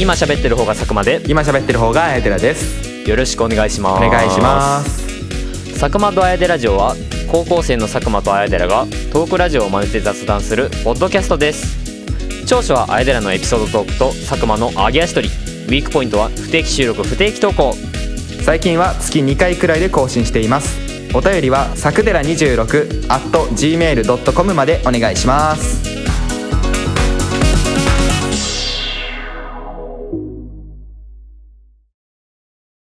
今喋ってる方が佐久間で、今喋ってる方があやてらです。よろしくお願いします。お願いします。佐久間とあやてラジオは、高校生の佐久間とあやてらがトークラジオを真似て雑談するポッドキャストです。長所はあやてらのエピソードトークと佐久間の揚げ足取り、ウィークポイントは不定期収録不定期投稿。最近は月2回くらいで更新しています。お便りはさくでら26@gmail.com までお願いします。